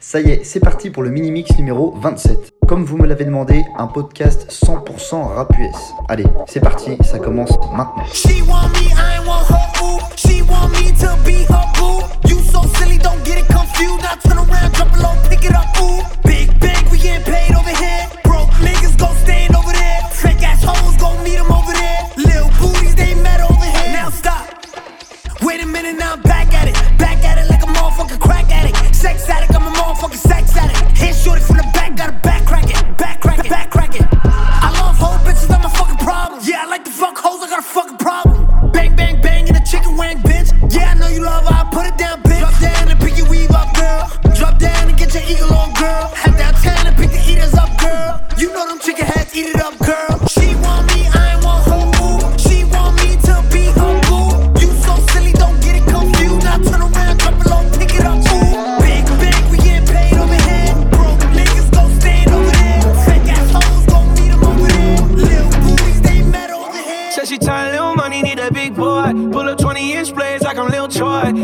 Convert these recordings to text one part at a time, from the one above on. Ça y est, c'est parti pour le Minimix numéro 27. Comme vous me l'avez demandé, un podcast 100% rap US. Allez, c'est parti, ça commence maintenant.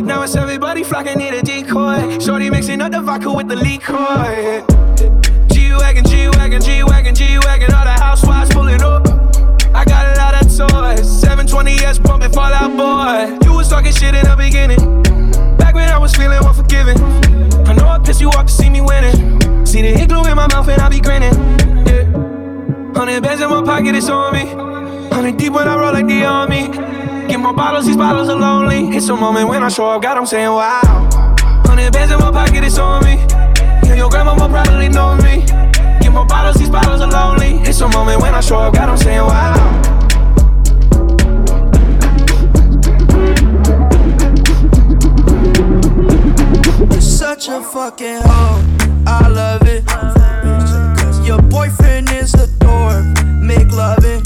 Now it's everybody flocking, need a decoy. Shorty mixing up the vodka with the liquor. G-Wagon, G-Wagon, G-Wagon, G-Wagon. All the housewives pulling up. I got a lot of toys. 720S bumping Fallout Boy. You was talking shit in the beginning, back when I was feeling unforgiving. I know I pissed you off to see me winning. See the hit glue in my mouth and I be grinning. Yeah. 100 bands in my pocket, it's on me. 100 deep when I roll like the army. Get my bottles, these bottles are lonely. It's a moment when I show up, God, I'm saying wow. 100 bands in my pocket, it's on me. Yeah, your grandma will probably know me. Get my bottles, these bottles are lonely. It's a moment when I show up, God, I'm saying wow. You're such a fucking hoe, I love it. Cause your boyfriend is a dork, make loving.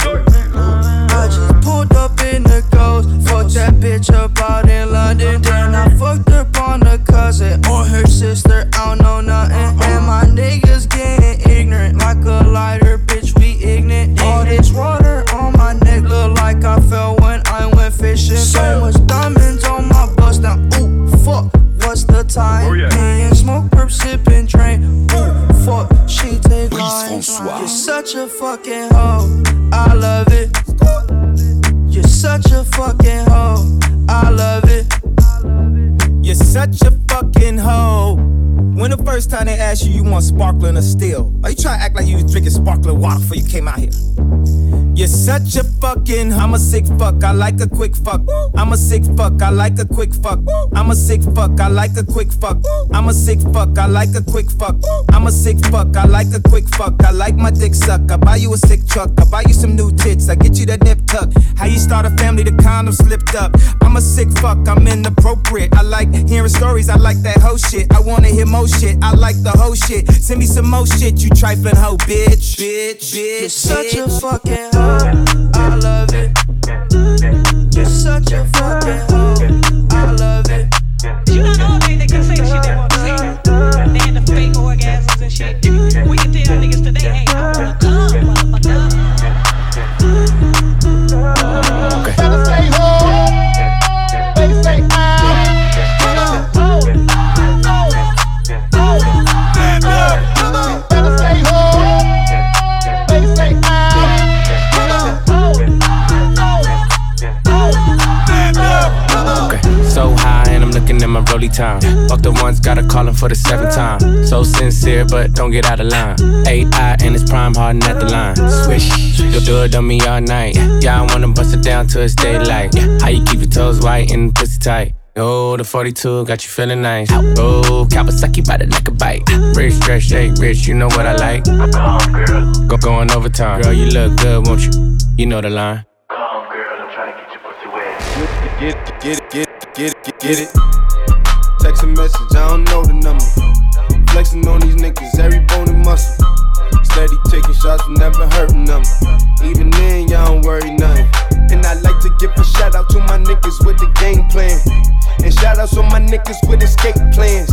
I just pulled up in the ghost, fucked that bitch up out in London. Then I fucked up on a cousin or her sister, I don't know nothing. And my niggas getting ignorant, like a lighter, bitch, we ignorant. All this water on my neck look like I fell when I went fishing. So much diamonds on my bust, now ooh, fuck, what's the time? Paying smoke, perp, sipping, drain, ooh, fuck, she take mine. You're such a fucking hoe, I love it. You're such a fucking hoe, I love it. You're such a fucking hoe. When the first time they asked you, you want sparkling or still? Are you trying to act like you was drinking sparkling water before you came out here? You're such a fucking, I'm a sick fuck, I like a quick fuck. I'm a sick fuck, I like a quick fuck. I'm a sick fuck, I like a quick fuck. I'm a sick fuck, I like a quick fuck. I'm a sick fuck, I like a quick fuck. I like my dick suck, I buy you a sick truck. I buy you some new tits, I get you that nip tuck. How you start a family, the condom slipped up. I'm a sick fuck, I'm inappropriate. I like hearing stories, I like that hoe shit. I wanna hear more shit, I like the hoe shit. Send me some more shit, you trifling hoe, bitch. Bitch, bitch, you're such a fucking hoe, I love it. You're such a fucking hoe, I love it. You don't know they can say shit they want to say. They had the fake orgasms and shit. We can tell niggas today, hey, I wanna come, motherfucker. Okay. Baby say hoe, baby say ow. In my rolly time, fuck the ones, gotta call him for the 7th time. So sincere, but don't get out of line. AI and it's prime hardin' at the line. Swish, you'll do it on me all night. Yeah, I wanna bust it down till it's daylight. How you keep your toes white and pussy tight? Oh, the 42 got you feeling nice. Oh, Kawasaki by the neck a bite. Rich, stretch, shake, rich, you know what I like. Going overtime. Girl, you look good, won't you? You know the line. Come girl, I'm trying to get your pussy wet. Get it. Text a message, I don't know the number. Flexing on these niggas, every bone and muscle. Steady taking shots, never hurting them. Even then, y'all don't worry nothing. And I like to give a shout out to my niggas with the game plan. And shout outs to my niggas with escape plans.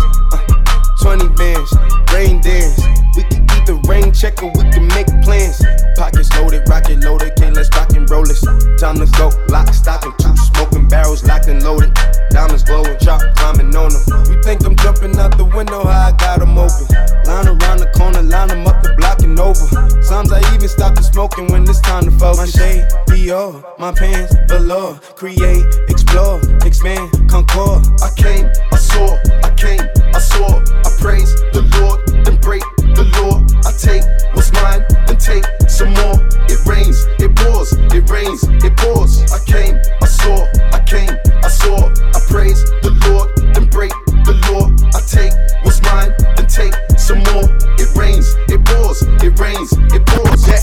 20 bands, rain dance. We can eat the rain check. checkin', we can make plans. Pockets loaded, rocket loaded, can't let's rock and roll this. Time to go, lock, stock, and two smoking barrels locked and loaded. Diamonds glowing, chop, climbing on them. We think I'm jumping out the window, how I got them open. Line around the corner, line them up the block and over. Sometimes I even stop the smoking when it's time to focus. My shade, Dior, my pants, velour. Create, explore, expand, concord. I came, I saw, I came, I saw. I praise the Lord, then break the law. I take what's mine, then take some more. It rains, it pours, it rains, it pours. I came, I saw, I came, I saw. I praise the Lord, then break the law. I take what's mine, then take some more. It rains, it pours, it rains, it pours. Yeah.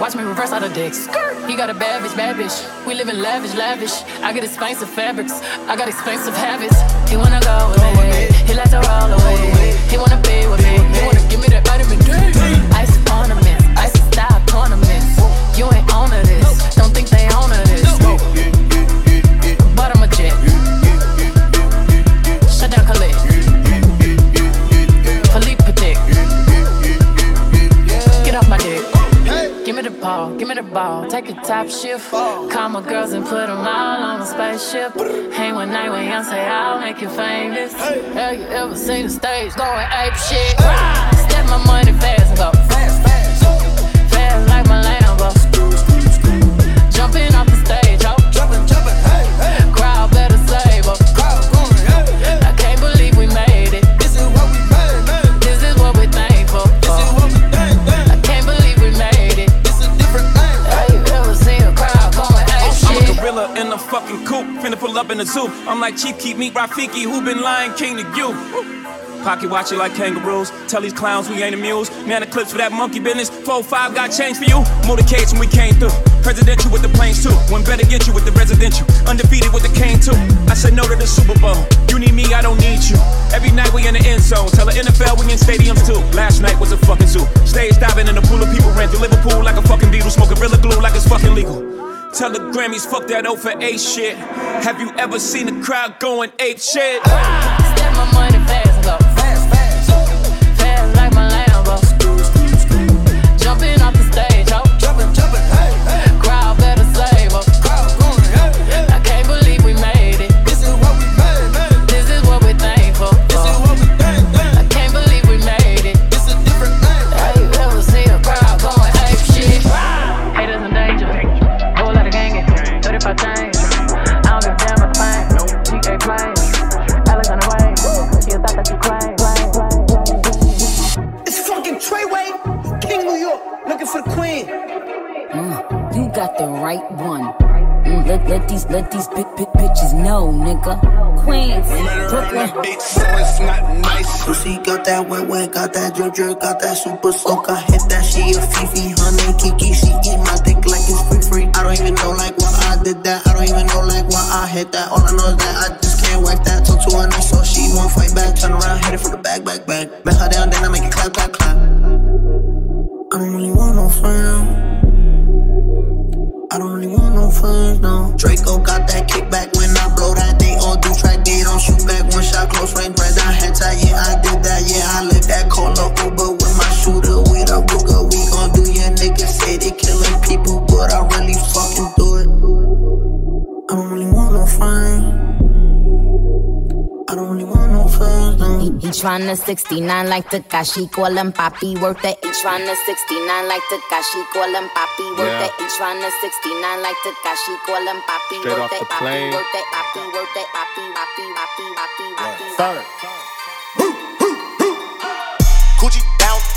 Watch me reverse out of dicks. He got a bad bitch, bad bitch. We live in lavish, lavish. I got expensive fabrics, I got expensive habits. He wanna go with me, he likes to roll away. He wanna be with me, he wanna give me that vitamin D. Ice ornaments, ice style ornaments. You ain't on to this, don't think they on to this. But I'm a jet. Shut down Khalid. Khalid Patek. Get off my dick. Give me the ball, give me the ball. Take a top shift. Call my girls and put them all on a spaceship. Hang one night with Young, say I'll make you famous. Hey. Have you ever seen the stage going ape shit? Hey. Step my money fast and go fast, fast, fast like my Lambo. Jumping off the stage, ho. Jumping, jumping, hey, hey. Crowd better save her. Crowd going, hey, hey. I can't believe we made it. This is what we made, man. This is what we thank for. This is what we thank, man. I can't believe we made it. In the fucking coupe, finna pull up in the zoo. I'm like, Chief, keep me Rafiki, who been Lion King to you? Pocket watch it like kangaroos. Tell these clowns we ain't amused. Man, the clips for that monkey business. 4-5 got change for you. Motorcades when we came through. Presidential with the planes too. One better get you with the residential. Undefeated with the cane too. I said no to the Super Bowl. You need me, I don't need you. Every night we in the end zone. Tell the NFL we in stadiums too. Last night was a fucking zoo. Stage diving in a pool of people. Ran through Liverpool like a fucking beetle. Smoking Rilla Glue like it's fucking legal. Tell the Grammys, fuck that 0 for 8 shit. Have you ever seen a crowd going ape shit? Step my money fast and go fast, fast. Fast like my Lambo. Jumping off the stage, ho. Jumping, jumping, hey, hey. Crowd better save us. Crowd going, hey, hey. I can't believe we made it. This is what we made, man. This is what we thankful for. This is what we thank, man. I can't believe we made it. This is different thing. Have you ever seen a crowd going ape shit? Haters in danger. I don't give a damn about the fame. G.A. Plain, Alexander Wayne. You thought that you claimed. It's fucking Treyway, King New York, looking for the queen. You got the right one. Let these big bitches know, nigga. Queens, Brooklyn, bitch, so it's not nice. Pussy got that wet, got that drip, got that super soak. I hit that, she a fifi, honey, kiki. She eat my dick like it's free. I don't even know like why I did that. I don't even know like why I hit that. All I know is that I just can't whack that. Talk to her now, so she won't fight back. Turn around, hit it for the back. Bet her down, then I make it clap, clap, clap. I don't really want no friend. I don't really want no friends, no. Draco got that kickback when I blow that. They all do track, they don't shoot back. One shot, close range, right down, head tie. Yeah, I did that, yeah, I let that call up Uber with my shooter. We the Ruger, we gon' do your niggas say they killing people, but I really fucking do it. I don't really want no friends. I don't really want no friends, no. He tryna 69 like Tekashi, call him Papi, worth it. He tryna 69 like Tekashi, call him Papi, worth it. He tryna 69 like Tekashi, call him Papi, worth it. Papi, worth it. Papi, worth it. Papi, Papi, Papi, Papi, Papi, Papi.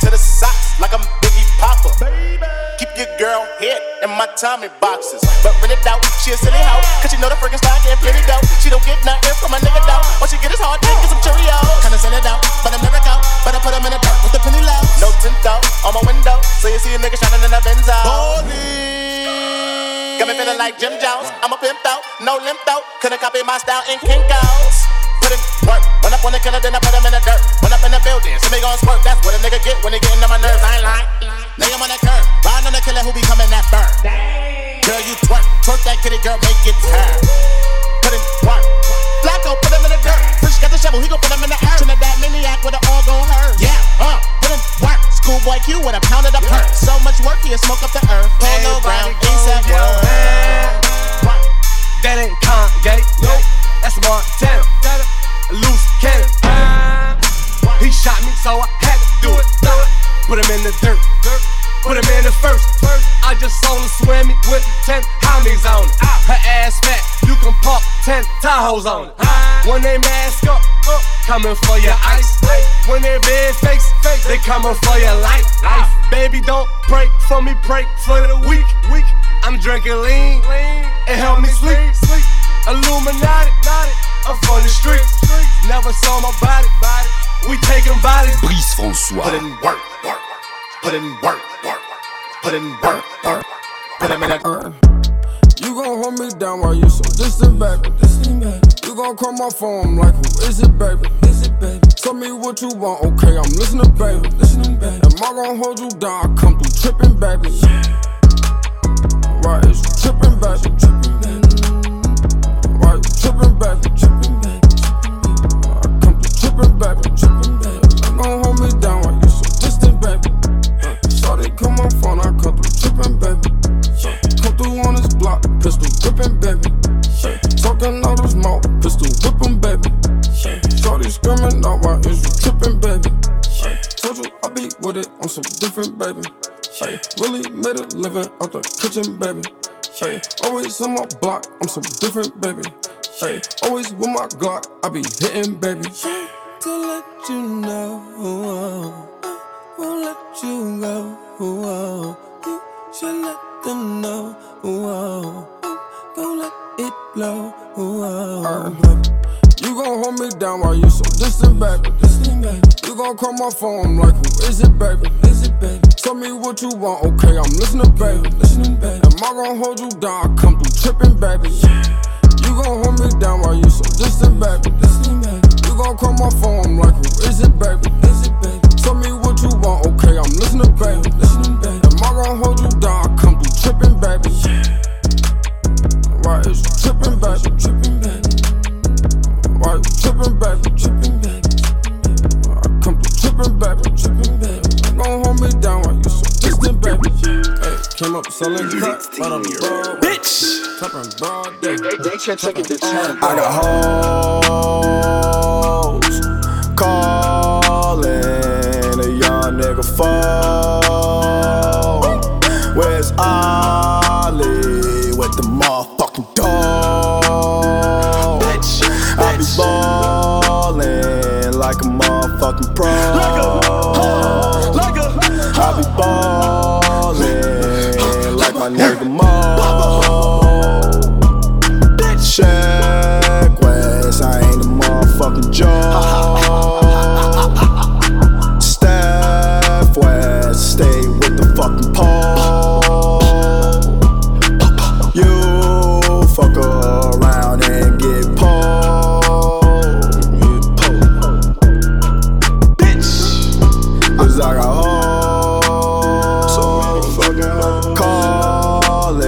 to the socks like I'm Biggie Popper. Baby. Keep your girl head in my Tommy boxes. But rent it out, she a silly hoe. Cause she know the freaking style getting plenty dough. She don't get nothing from my nigga though. All she get is hard dick and some Cheerios. Kinda send it out, but I'm never out. But I put them in the dirt with the penny low. No tint out on my window. So you see a nigga shining in the Benzo. Holy. Got me feeling like Jim Jones. I'm a pimp out, no limp out. Couldn't copy my style in Kinko's. Put in work, run up on the killer, then I put him in the dirt. Run up in the building, see me gon' squirt. That's what a nigga get when they get into my nerves. I ain't lying. Lay him on that curb, ride on the killer who be coming that burn. Dang. Girl, you twerk that kitty, girl, make it turn. Put in work, Flacco, put him in the dirt. Preach got the shovel, he gon' put him in the earth. Trinidad maniac with the all gon' hurt. Yeah, put in work, schoolboy Q with a pound of the perk. So much work, he'll smoke up the earth. Ain't nobody gon' do that. That ain't Kanye, nope, that's Montana. Loose cannon, he shot me so I had to do it. Put him in the dirt, put him in the first. I just saw him swim me with 10 homies on it. Her ass fat, you can pop 10 Tahoes on it. When they mask up, coming for your ice. When they big face, they coming for your life. Baby, don't break for me, break for the weak. I'm drinking lean, it help me sleep. Illuminati, I'm from the streets. Never saw my body. We taking bodies. Brice François. Put in work. Put in work. Put in work. Put in work. You gon' hold me down while you so distant, baby. You gon' call my phone like, who is it, baby? Tell me what you want, okay? I'm listening, baby. Am I gon' hold you down? I come through trippin', baby. Why is you trippin', baby? Trippin' back. I come to trippin' back. You gon' hold me down while you so distant, baby. Shawty, come on phone, I come through trippin', baby. Come through on this block, pistol grippin', baby. Talkin' all this mouth, pistol whippin', baby. Shawty screamin' out, why is you trippin', baby? Told you I be with it on some different, baby. Really made a living out the kitchen, baby. Always on my block, I'm so different, baby. Always with my Glock, I be hitting, baby. To let you know, won't let you go. You should let them know, gon' let it blow. You gon' hold me down while you so distant, baby. You gon' call my phone, I'm like, who is it, baby? Tell me what you want, okay? I'm listening, baby. Am I gon' hold you down? I come through trippin', baby. You gon' hold me down while you so distant, baby. You gon' call my phone, I'm like, who is it, baby? Tell me what you want, okay? I'm listening, baby. Am I gon' hold you down? I come through trippin', baby. Why is you trippin', baby? Why you trippin', baby? I come through trippin', baby. You gon' hold me down while you so distant, baby. Hey, came up selling crack, but I'm broke. Bitch! They can't take it to time. I got hoes calling a young nigga phone. Where's Ollie with the motherfucking dog? I be ballin' like a motherfucking pro. I be ballin' like my nigga Mo. Check West, I ain't a motherfucking joke. Steph West, stay with the fucking pole. You fuck around and get pole. Bitch, cause I got hoes calling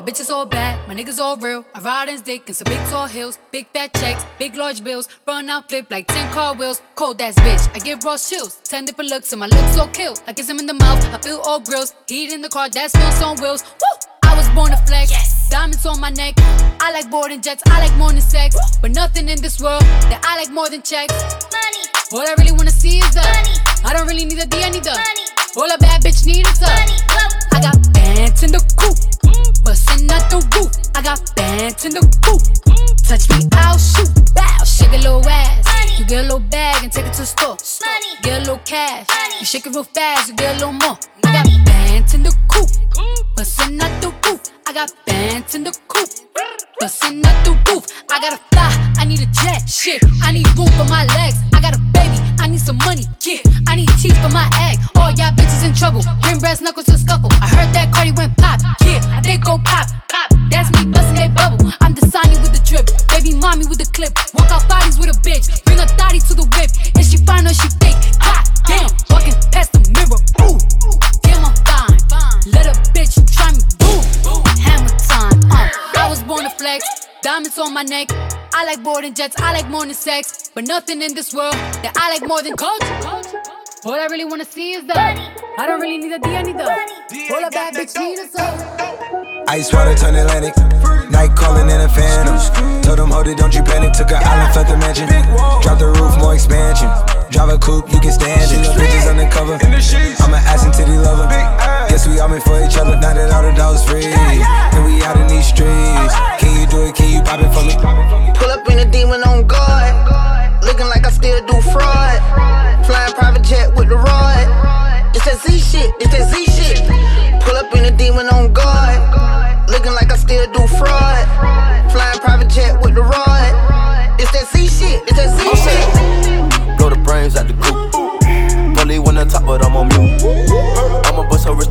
my bitches all bad, my niggas all real. I ride in dick and some big tall heels, big fat checks, big large bills. Run out flip like 10 car wheels. Cold ass bitch, I give raw chills. 10 different looks and my looks so kill. I kiss them in the mouth, I feel all grills. Heat in the car, that smells on wheels. Woo! I was born to flex, yes. Diamonds on my neck. I like boarding jets, I like more than sex. Woo! But nothing in this world that I like more than checks. Money. All I really wanna see is the money. I don't really need a D, I need the money. All a bad bitch need is the money. Whoa. I got bands in the coupe, bustin' out the roof. I got bands in the coupe, touch me, I'll shoot. Bow, shake a little ass, money. You get a little bag and take it to the store. Money. Get a little cash, money. You shake it real fast, you get a little more. Money. I got bands in the coupe, bustin' out the roof. I got bands in the coupe, bustin' out the roof. I gotta fly, I need a jet, shit. I need room for my legs, I got a baby, I need some money, yeah. I need teeth for my egg. All y'all bitches in trouble, bring brass knuckles to scuffle. I heard that Cardi went pop, yeah. They go pop, pop. That's me busting that bubble. I'm the Sonny with the drip, baby mommy with the clip. Walk out bodies with a bitch, bring a thotty to the whip. If she fine or she fake, hot damn. Walking past the mirror, ooh. Damn, I'm fine. Let a bitch try me, boom. Hammer time, I was born to flex, diamonds on my neck. I like boarding jets, I like more than sex. But nothing in this world that I like more than culture. All I really wanna see is the money. I don't really need a D, I need the money. All a bad bitch need is the ice water turn Atlantic. Night calling in a phantom. Told them hold it, don't you panic. Took an island, felt the mansion. Drop the roof, more expansion. Drive a coupe, you can stand it. Bitches undercover, I'm an ass and titty lover. Guess we all meant for each other. Now that all the dogs free and we out in these streets. Can you do it, can you pop it for me? Pull up in a demon on guard, looking like I still do fraud. Flying private jet with the rod. It's that Z shit, it's that Z shit. Pull up in a demon on guard, looking like I still do fraud. Flying private jet with the rod. It's that Z shit, it's that Z shit. Blow the brains out the coop. Pully wanna top, but I'm on mute. I'ma bust her wrist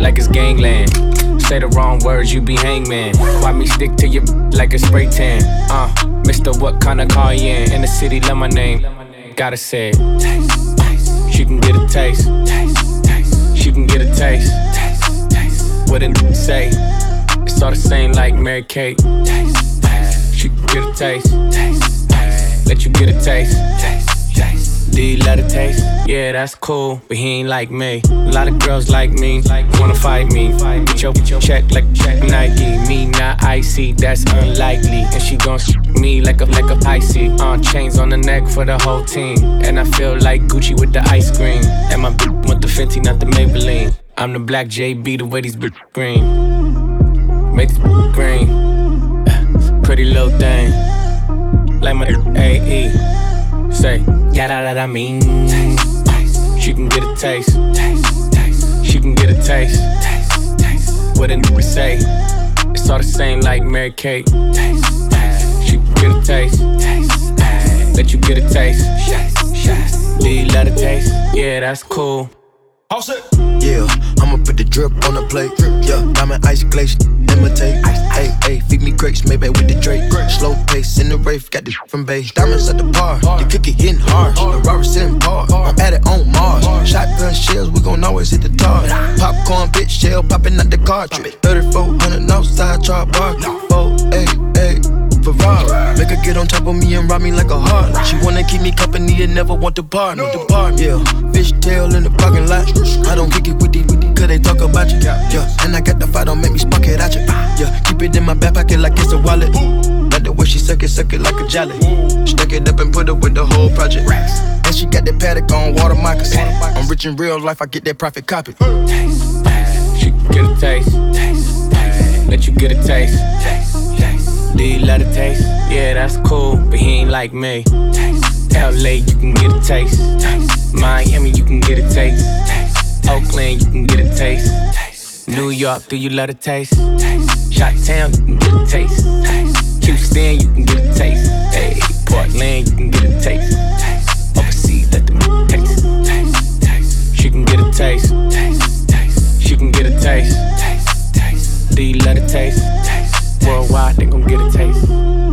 like it's gangland. Say the wrong words, you be hangman. Why me stick to you like a spray tan? Mister, what kind of car you in? In the city, love my name. Gotta say it. Taste, taste. She can get a taste. Taste, taste. She can get a taste. Taste, taste. What didn't say? It's all the same like Mary Kate. Taste, taste. She can get a taste. Taste, taste. Let you get a taste. Taste, taste. Do you love the taste? Yeah, that's cool, but he ain't like me. A lot of girls like me, wanna fight me. Get your check like Nike. Me not icy, that's unlikely. And she gon' me like a Pisces. Chains on the neck for the whole team. And I feel like Gucci with the ice cream. And my bitch want the Fenty, not the Maybelline. I'm the black JB, the way these bitch green. Make this bitch green. Pretty little thing. Like my AE. Say, yada da da mean. She can get a taste, taste, taste. She can get a taste, taste, taste. What a nigga say? It's all the same like Mary Kate. Taste, taste. She can get a taste, taste, taste. Let you get a taste, taste, taste. Do you love the taste? Yeah, that's cool. All set. Yeah, I'ma put the drip on the plate. Yeah, I'm an ice glaze, imitate. Hey, hey, feed me grapes, maybe with the Drake. Slow pace in the rave, got the from base. Diamonds at the bar, the cookie hitting hard. The Robert's in par, I'm at it on Mars. Shotgun shells, we gon' always hit the target. Popcorn, bitch, shell popping out the cartridge. 3400 outside, try bar. 4 8 8. Ferrari. Make her get on top of me and rob me like a harlot. She wanna keep me company and never want to bar, no to bar. Yeah, fish tail in the parking lot. I don't kick it with these, cause they talk about you. Yeah, and I got the fight, don't make me spark it at you. Yeah, keep it in my back pocket like it's a wallet. Like the way she suck it like a jelly. Stuck it up and put up with the whole project. And she got that paddock on water moccasin. I'm rich in real life, I get that profit copy. Taste, taste. She get a taste, taste, taste. Let you get a taste, taste, taste. Do you love the taste? Yeah, that's cool, but he ain't like me. Taste, taste. LA, you can get a taste, taste. Miami, you can get a taste, taste. Oakland, you can get a taste, taste. New York, do you love the taste? Taste. Chi-Town, you can get a taste. Houston, you can get a taste. Hey, Portland, you can get a taste. Overseas, let them taste. She can get a taste. She can get a taste. D let it taste. Worldwide, they gon' get a taste.